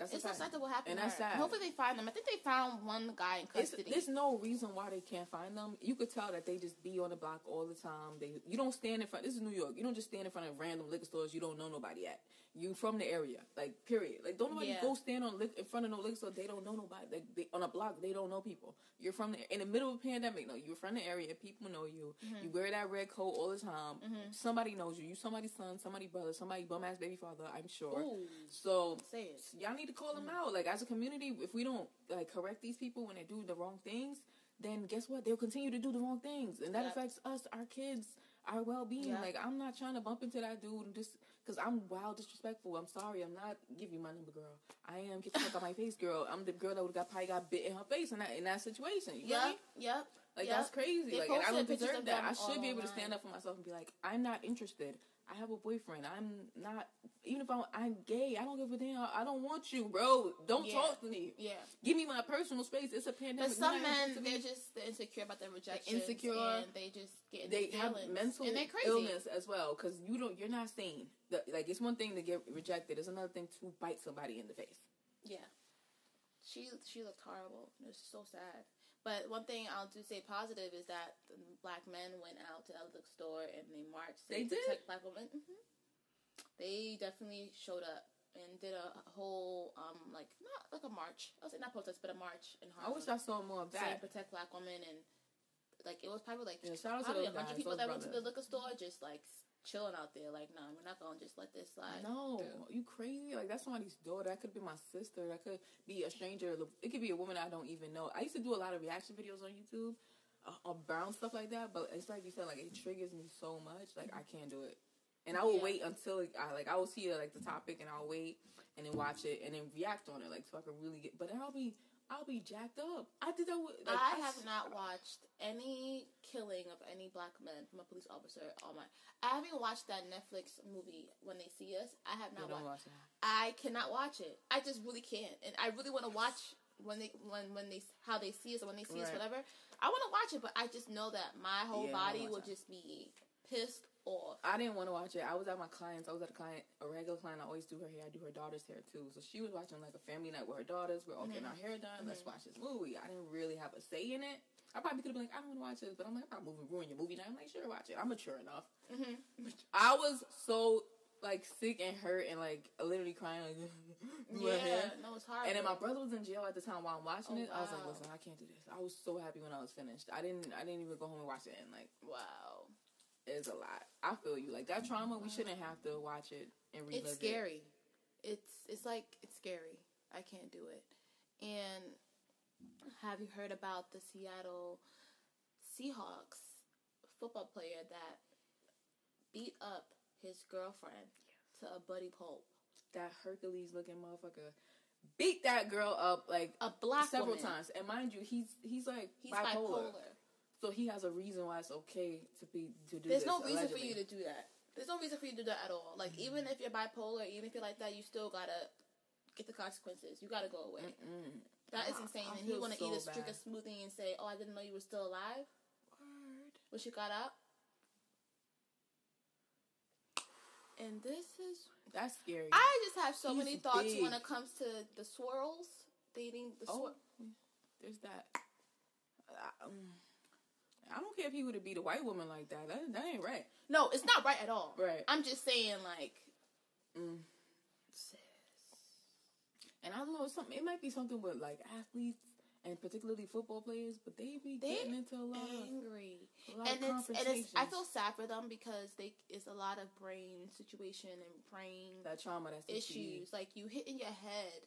It's upset that will happen. And that's sad. And hopefully they find them. I think they found one guy in custody. There's no reason why they can't find them. You could tell that they just be on the block all the time. You don't stand in front. This is New York. You don't just stand in front of random liquor stores you don't know nobody at. You from the area. Like, period. Like, don't nobody go stand in front of no liquor store. They don't know nobody. Like, on a block, they don't know people. You're from in the middle of a pandemic. No, you're from the area. People know you. Mm-hmm. You wear that red coat all the time. Mm-hmm. Somebody knows you. You somebody's son, somebody's brother, somebody's bum-ass baby father, I'm sure. Ooh. So, y'all need to call them out. Like, as a community, if we don't, like, correct these people when they do the wrong things, then guess what? They'll continue to do the wrong things, and that affects us, our kids, our well-being. Like, I'm not trying to bump into that dude and just because I'm wild disrespectful. I'm sorry, I'm not giving you my number, girl. I am. Get your fuck out my face, girl. I'm the girl that would probably got bit in her face in that situation. You know what I mean? Like, that's crazy. They like, and I don't deserve that. I should be able to stand up for myself and be like, I'm not interested. I have a boyfriend. I'm not, even if I'm gay, I don't give a damn. I don't want you, bro. Don't talk to me. Yeah. Give me my personal space. It's a pandemic. But some men, they're just insecure about their rejection. Insecure. And they just get have mental illness as well. Because you're not sane. Like, it's one thing to get rejected. It's another thing to bite somebody in the face. Yeah. She looked horrible. It was so sad. But one thing I'll do say positive is that the black men went out to the store and they marched. They did. Protect black women. Mm-hmm. They definitely showed up and did a whole not like a march. I was saying not protest, but a march in Harlem. I wish I saw more of that. Protect black women and like it was probably like probably 100 people that went to the liquor store just like chilling out there. Like no, we're not gonna just let this slide. No, you crazy? Like that's somebody's daughter. That could be my sister. That could be a stranger. It could be a woman I don't even know. I used to do a lot of reaction videos on YouTube around stuff like that. But it's like you said, like it triggers me so much. Like I can't do it. And I will wait until I will see like the topic, and I'll wait and then watch it and then react on it, like so I can really get. But I'll be jacked up. I did that. I have not watched any killing of any black men from a police officer. I haven't watched that Netflix movie When They See Us. I have not watched it. I cannot watch it. I just really can't, and I really want to watch when they how they see us or when they see us, whatever. I want to watch it, but I just know that my whole body will just be pissed. I didn't want to watch it. I was at a regular client. I always do her hair. I do her daughter's hair too. So she was watching like a family night with her daughters. We're all getting our hair done. Let's watch this movie. I didn't really have a say in it. I probably could have been like, I don't want to watch this, but I'm like, I'm not ruining your movie night. I'm like, sure, watch it. I'm mature enough. Mm-hmm. I was so like sick and hurt and like literally crying. No, it's hard. And then my brother was in jail at the time while I'm watching it. Wow. I was like, listen, I can't do this. I was so happy when I was finished. I didn't even go home and watch it. And like, wow. It's a lot. I feel you. Like, that trauma, we shouldn't have to watch it and relive it. It's scary. It's scary. I can't do it. And have you heard about the Seattle Seahawks football player that beat up his girlfriend to a bloody pulp? That Hercules-looking motherfucker beat that girl up, like, several times. And mind you, he's bipolar. So he has a reason why it's okay to do this. There's no reason for you to do that. There's no reason for you to do that at all. Like, even if you're bipolar, even if you're like that, you still gotta get the consequences. You gotta go away. Mm-mm. That is insane. And he wanna eat a drink of smoothie and say, oh, I didn't know you were still alive? Word. When she got out. And that's scary. I just have so many thoughts when it comes to the swirls. Dating the swirl. There's that. I don't care if he would have beat a white woman like that. That ain't right. No, it's not right at all. Right. I'm just saying, like, and I don't know, it might be something with like athletes and particularly football players, but they getting into a lot angry. I feel sad for them because it's a lot of brain situation and brain that trauma that's issues. Like you hit in your head,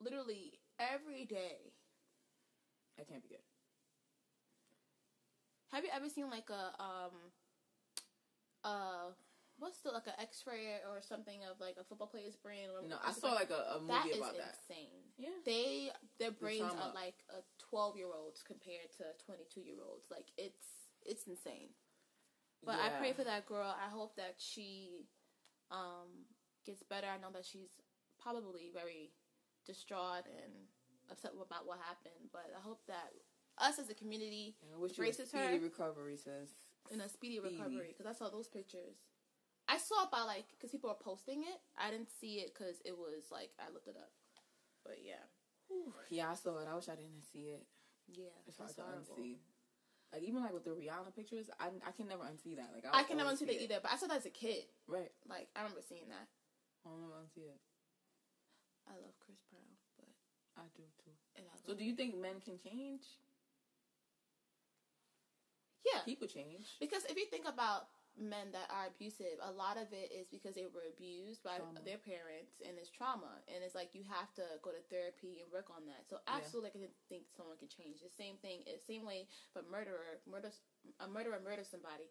literally every day. That can't be good. Have you ever seen like a what's the, like, an X-ray or something of, like, a football player's brain? No, I saw, like, a movie about that. That is insane. Yeah. Their brains are, like, a 12-year-old's compared to 22-year-olds. Like, it's insane. But yeah. I pray for that girl. I hope that she gets better. I know that she's probably very distraught and upset about what happened. But I hope that us as a community embraces her. In a speedy recovery, because I saw those pictures. I saw it by, like, because people were posting it. I didn't see it because it was, like, I looked it up. But, yeah. Yeah, I saw it. I wish I didn't see it. Yeah. It's hard to unsee. Like, even, like, with the Rihanna pictures, I can never unsee that. Like, I can never unsee that either, but I saw that as a kid. Right. Like, I remember seeing that. I don't remember unsee it. I love Chris Brown, but... I do, too. So, do you think men can change? Yeah. People change. Because if you think about... men that are abusive, a lot of it is because they were abused by their parents, and it's trauma, and it's like you have to go to therapy and work on that. So absolutely, yeah. I can think someone can change. The same thing, same way, but a murderer murders somebody,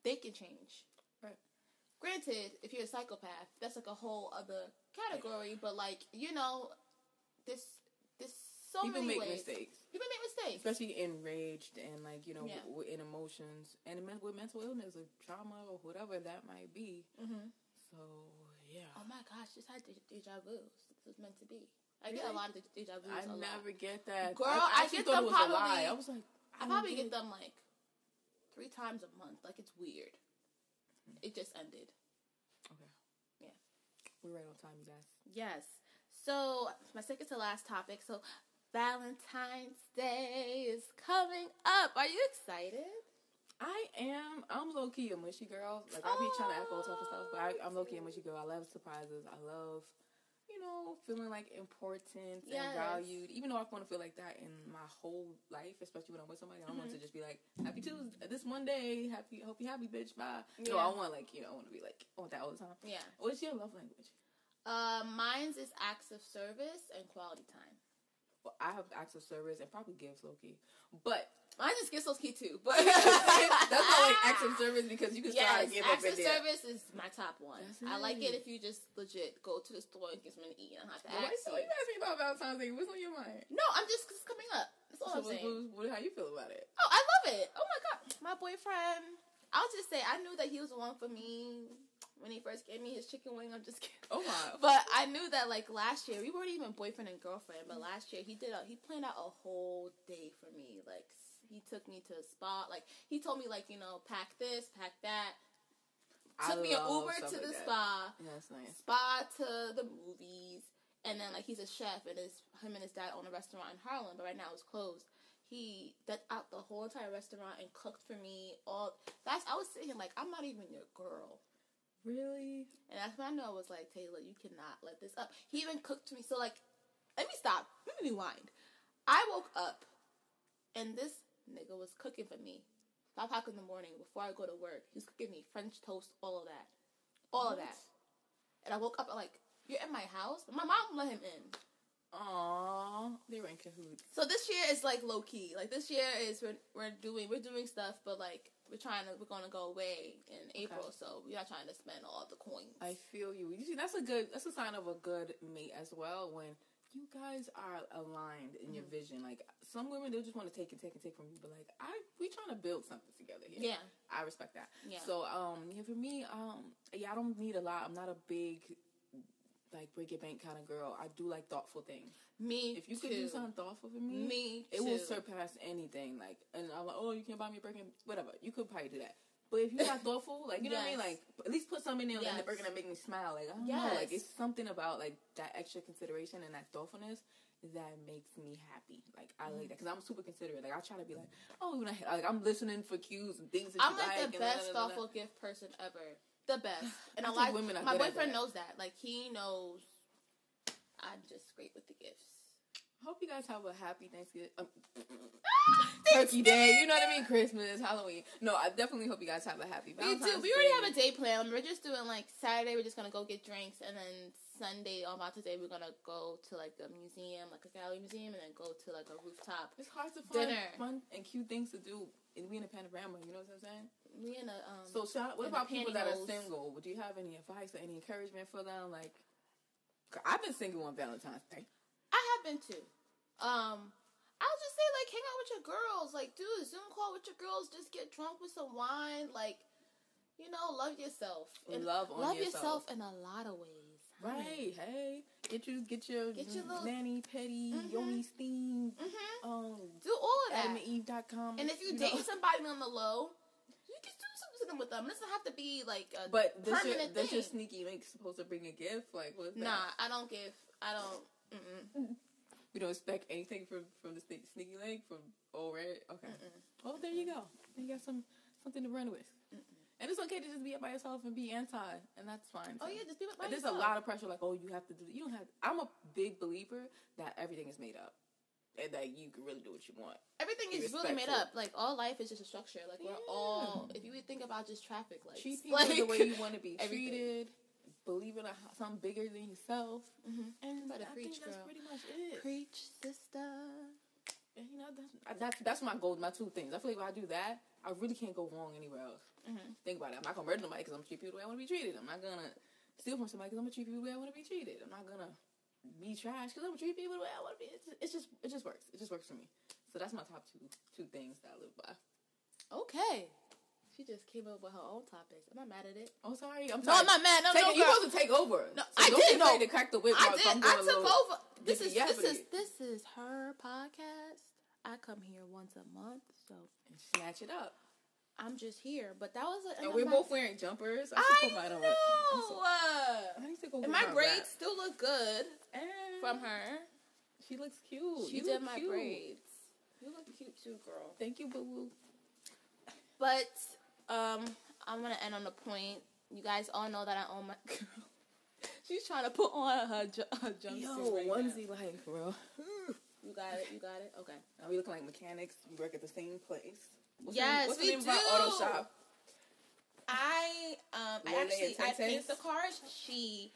they can change. Right. Granted, if you're a psychopath, that's like a whole other category. Yeah. But like, you know, People make mistakes. Especially enraged and, like, you know, in emotions. And with mental illness or trauma or whatever that might be. Mm-hmm. So, yeah. Oh, my gosh. Just had deja vu. This was meant to be. I get a lot of deja vu. I never get that. Girl, I get them probably. I was like, I probably get them, like, 3 times a month. Like, it's weird. Mm-hmm. It just ended. Okay. Yeah. We're right on time, you guys. Yes. So, my second to last topic. So... Valentine's Day is coming up. Are you excited? I am. I'm low-key a mushy girl. Like, I be trying to act all tough and stuff, but I'm low-key a mushy girl. I love surprises. I love, you know, feeling, like, important and valued. Even though I want to feel like that in my whole life, especially when I'm with somebody, I don't want to just be like, happy Tuesday, this Monday, hope you happy, bitch, bye. Yeah. No, I want, like, you know, I want to be, like, I want that all the time. Yeah. What's your love language? Mine's is acts of service and quality time. Well, I have acts of service and probably gifts, low-key. But... mine just gifts low-key, too. But that's not, like, acts of service because you can try to give up in there. Acts of service is my top one. I like it if you just legit go to the store and get something to eat and not have to ask you. You asked me about Valentine's Day. What's on your mind? No, I'm just... it's coming up. That's all I'm saying. How you feel about it? Oh, I love it. Oh, my God. My boyfriend... I'll just say, I knew that he was the one for me... when he first gave me his chicken wing. I'm just kidding. Oh, wow. But I knew that, like, last year, we weren't even boyfriend and girlfriend, but last year he planned out a whole day for me. Like, he took me to a spa. Like, he told me, like, you know, pack this, pack that. Took me an Uber to the spa. Yeah, that's nice. Spa to the movies. And then, like, he's a chef, and him and his dad own a restaurant in Harlem, but right now it's closed. He decked out the whole entire restaurant and cooked for me. I was sitting here like, I'm not even your girl. Really? And that's when I know I was like, Taylor, you cannot let this up. He even cooked me. So, like, let me stop. Let me rewind. I woke up, and this nigga was cooking for me. 5 o'clock in the morning, before I go to work, he was cooking me French toast, all of that. All of that. And I woke up, I'm like, you're in my house? My mom let him in. Aww. They were in cahoots. So this year is, like, low-key. Like, this year is we're doing stuff, but, like, we're gonna go away in April, so we're not trying to spend all the coins. I feel you. You see, that's a sign of a good mate as well, when you guys are aligned in your vision. Like, some women, they'll just want to take and take and take from you, but like, we trying to build something together here. Yeah. I respect that. Yeah. So, for me, I don't need a lot. I'm not a big, like, break your bank kind of girl. I do like thoughtful things. Me too. If you could do something thoughtful for me, it will surpass anything. Like, and I'm like, oh, you can't buy me a burger, whatever. You could probably do that. But if you're not thoughtful, like, you know what I mean? Like, at least put something in the burger that make me smile. Like, I don't know. Like, it's something about, like, that extra consideration and that thoughtfulness that makes me happy. Like, I like that. Because I'm super considerate. Like, I try to be like, oh, like, I'm listening for cues and things that you like. I'm like the best thoughtful gift person ever. The best. And I like, women are my boyfriend knows that. Like, he knows I'm just great with the gifts. I hope you guys have a happy Thanksgiving. Turkey Day. You know what I mean? Christmas, Halloween. No, I definitely hope you guys have a happy Valentine's Day. We already have a day plan. We're just doing, like, Saturday, we're just going to go get drinks. And then Sunday, on Valentine's Day, we're going to go to, like, a museum, like a gallery museum, and then go to, like, a rooftop. It's hard to find fun and cute things to do and we in a panorama, you know what I'm saying? We in a so shout, what about people that are single? Do you have any advice or any encouragement for them? Like, I've been single on Valentine's Day. I have been too. I'll just say, like, hang out with your girls. Like, do a Zoom call with your girls. Just get drunk with some wine. Like, you know, love yourself. And love yourself in a lot of ways. Honey. Right. Hey. Get your little nanny, petty, yoni steam. Mm-hmm. Do all of that. AdamandEve.com. And if you date somebody on the low, you can do something with them. It doesn't have to be, like, a permanent thing. That's your sneaky link supposed to bring a gift? Like, what's that? Nah, I don't give. I don't. Mm-mm. We don't expect anything from the sneaky link, from Old Red? Okay. Mm-mm. Well, there you go. You got something to run with. Mm-mm. And it's okay to just be up by yourself and be anti, and that's fine. So. Oh yeah, just be up by yourself. There's a lot of pressure, like, oh, you have to do. You don't have. I'm a big believer that everything is made up, and that you can really do what you want. Everything is really made up. Like, all life is just a structure. Like, we're all. If you would think about just traffic lights, treat people the way you want to be treated. Believe in something bigger than yourself. Mm-hmm. And but I think that's pretty much it. Preach, sister. And, you know, that's my goal. My two things. I feel like if I do that, I really can't go wrong anywhere else. Mm-hmm. Think about it. I'm not gonna murder nobody because I'm gonna treat people the way I want to be treated. I'm not gonna steal from somebody because I'm gonna treat people the way I want to be treated. I'm not gonna be trash because I'm gonna treat people the way I want to be. It just works. It just works for me. So that's my top two things that I live by. Okay. She just came up with her own topics. I'm not mad at it. Oh, sorry. I'm sorry. No, I'm not mad. No, no, you're supposed to take over. No, so I did. Don't to crack the whip. I did. I took over. This is her podcast. I come here once a month, so and snatch it up. I'm just here, but that was. And we're both wearing jumpers. I know. I need to go. And my braids still look good from her. She looks cute. She did my braids. You look cute too, girl. Thank you, boo boo. But. I'm going to end on a point. You guys all know that I own my... Girl, she's trying to put on her jumpsuit. Yo, right onesie now. Life, bro. You got it? Okay. Now we looking like mechanics. We work at the same place. What's the name of our auto shop? I paint the cars. She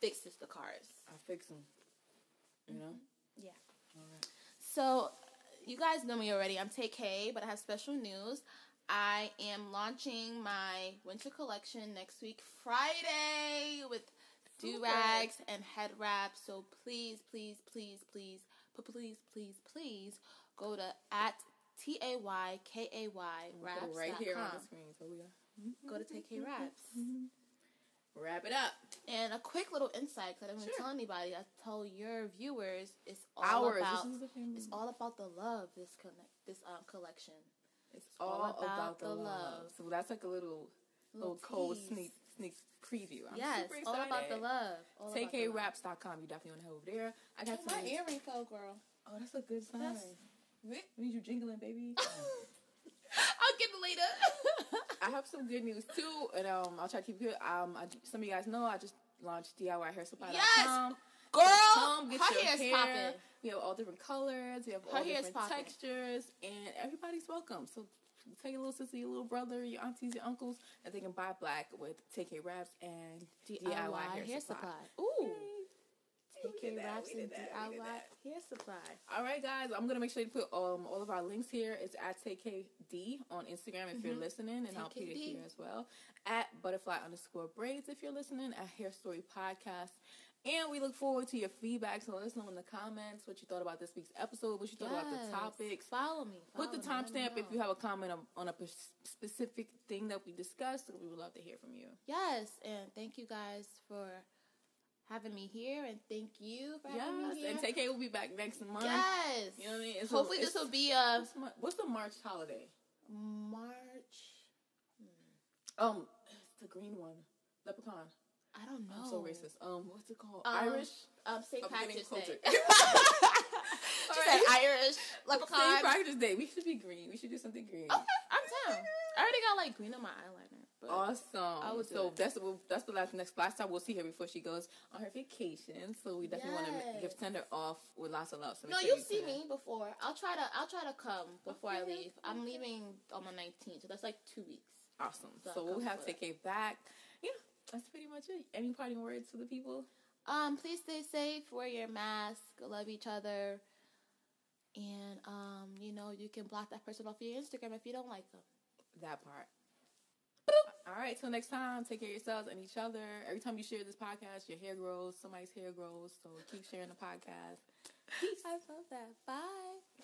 fixes the cars. I fix them. You know? Yeah. All right. So, you guys know me already. I'm Tay Kay, but I have special news. I am launching my winter collection next week, Friday, with do-rags and head wraps. So please go to @TayKay Wraps. Right here on the screen. So we go to Tay Kay Wraps. Wrap it up. And a quick little insight because I didn't tell anybody. I told your viewers it's all about the love. This collection. It's all about the love. So that's like a little cold sneak preview. I'm super excited. All about the love. TayKayWraps.com. You definitely want to head over there. I got my earring fell, girl. Oh, that's a good sign. Need you jingling, baby. I'll get it later. I have some good news too, and I'll try to keep it. Some of you guys know I just launched DIY Hair Supply. Yes. Girl, her hair is popping. We have all different colors. We have all different textures. And everybody's welcome. So take your little sister, your little brother, your aunties, your uncles, and they can buy black with Tay Kay Wraps and DIY Hair Supply. Ooh. Tay Kay Wraps and DIY Hair Supply. All right, guys. I'm going to make sure you put all of our links here. It's @TayKD on Instagram if you're listening. And I'll put it here as well. @Butterfly_Braids if you're listening. @HairStoryPodcast. And we look forward to your feedback. So let us know in the comments what you thought about this week's episode, what you thought about the topics. Follow me. Put the timestamp if you have a comment on a specific thing that we discussed. We would love to hear from you. Yes. And thank you guys for having me here. And thank you for having me here. And Tay Kay will be back next month. Yes. You know what I mean? It's hopefully this will be a... What's the March holiday? March... it's the green one. Leprechaun. I don't know. I'm so racist. What's it called? Irish? St. Patrick's Day. She said Irish, leprechaun. St. Patrick's Day. We should be green. We should do something green. Okay, I'm down. I already got, like, green on my eyeliner. But awesome. That's the last time we'll see her before she goes on her vacation. So we definitely want to send her off with lots of love. So you'll see me before. I'll try to come before I leave. I'm leaving on the 19th. So that's, like, 2 weeks. Awesome. So we'll have to take back. Yeah. That's pretty much it. Any parting words to the people? Please stay safe. Wear your mask. Love each other. And, you know, you can block that person off your Instagram if you don't like them. That part. Boop. All right, till next time, take care of yourselves and each other. Every time you share this podcast, your hair grows, somebody's hair grows. So keep sharing the podcast. Peace. I love that. Bye.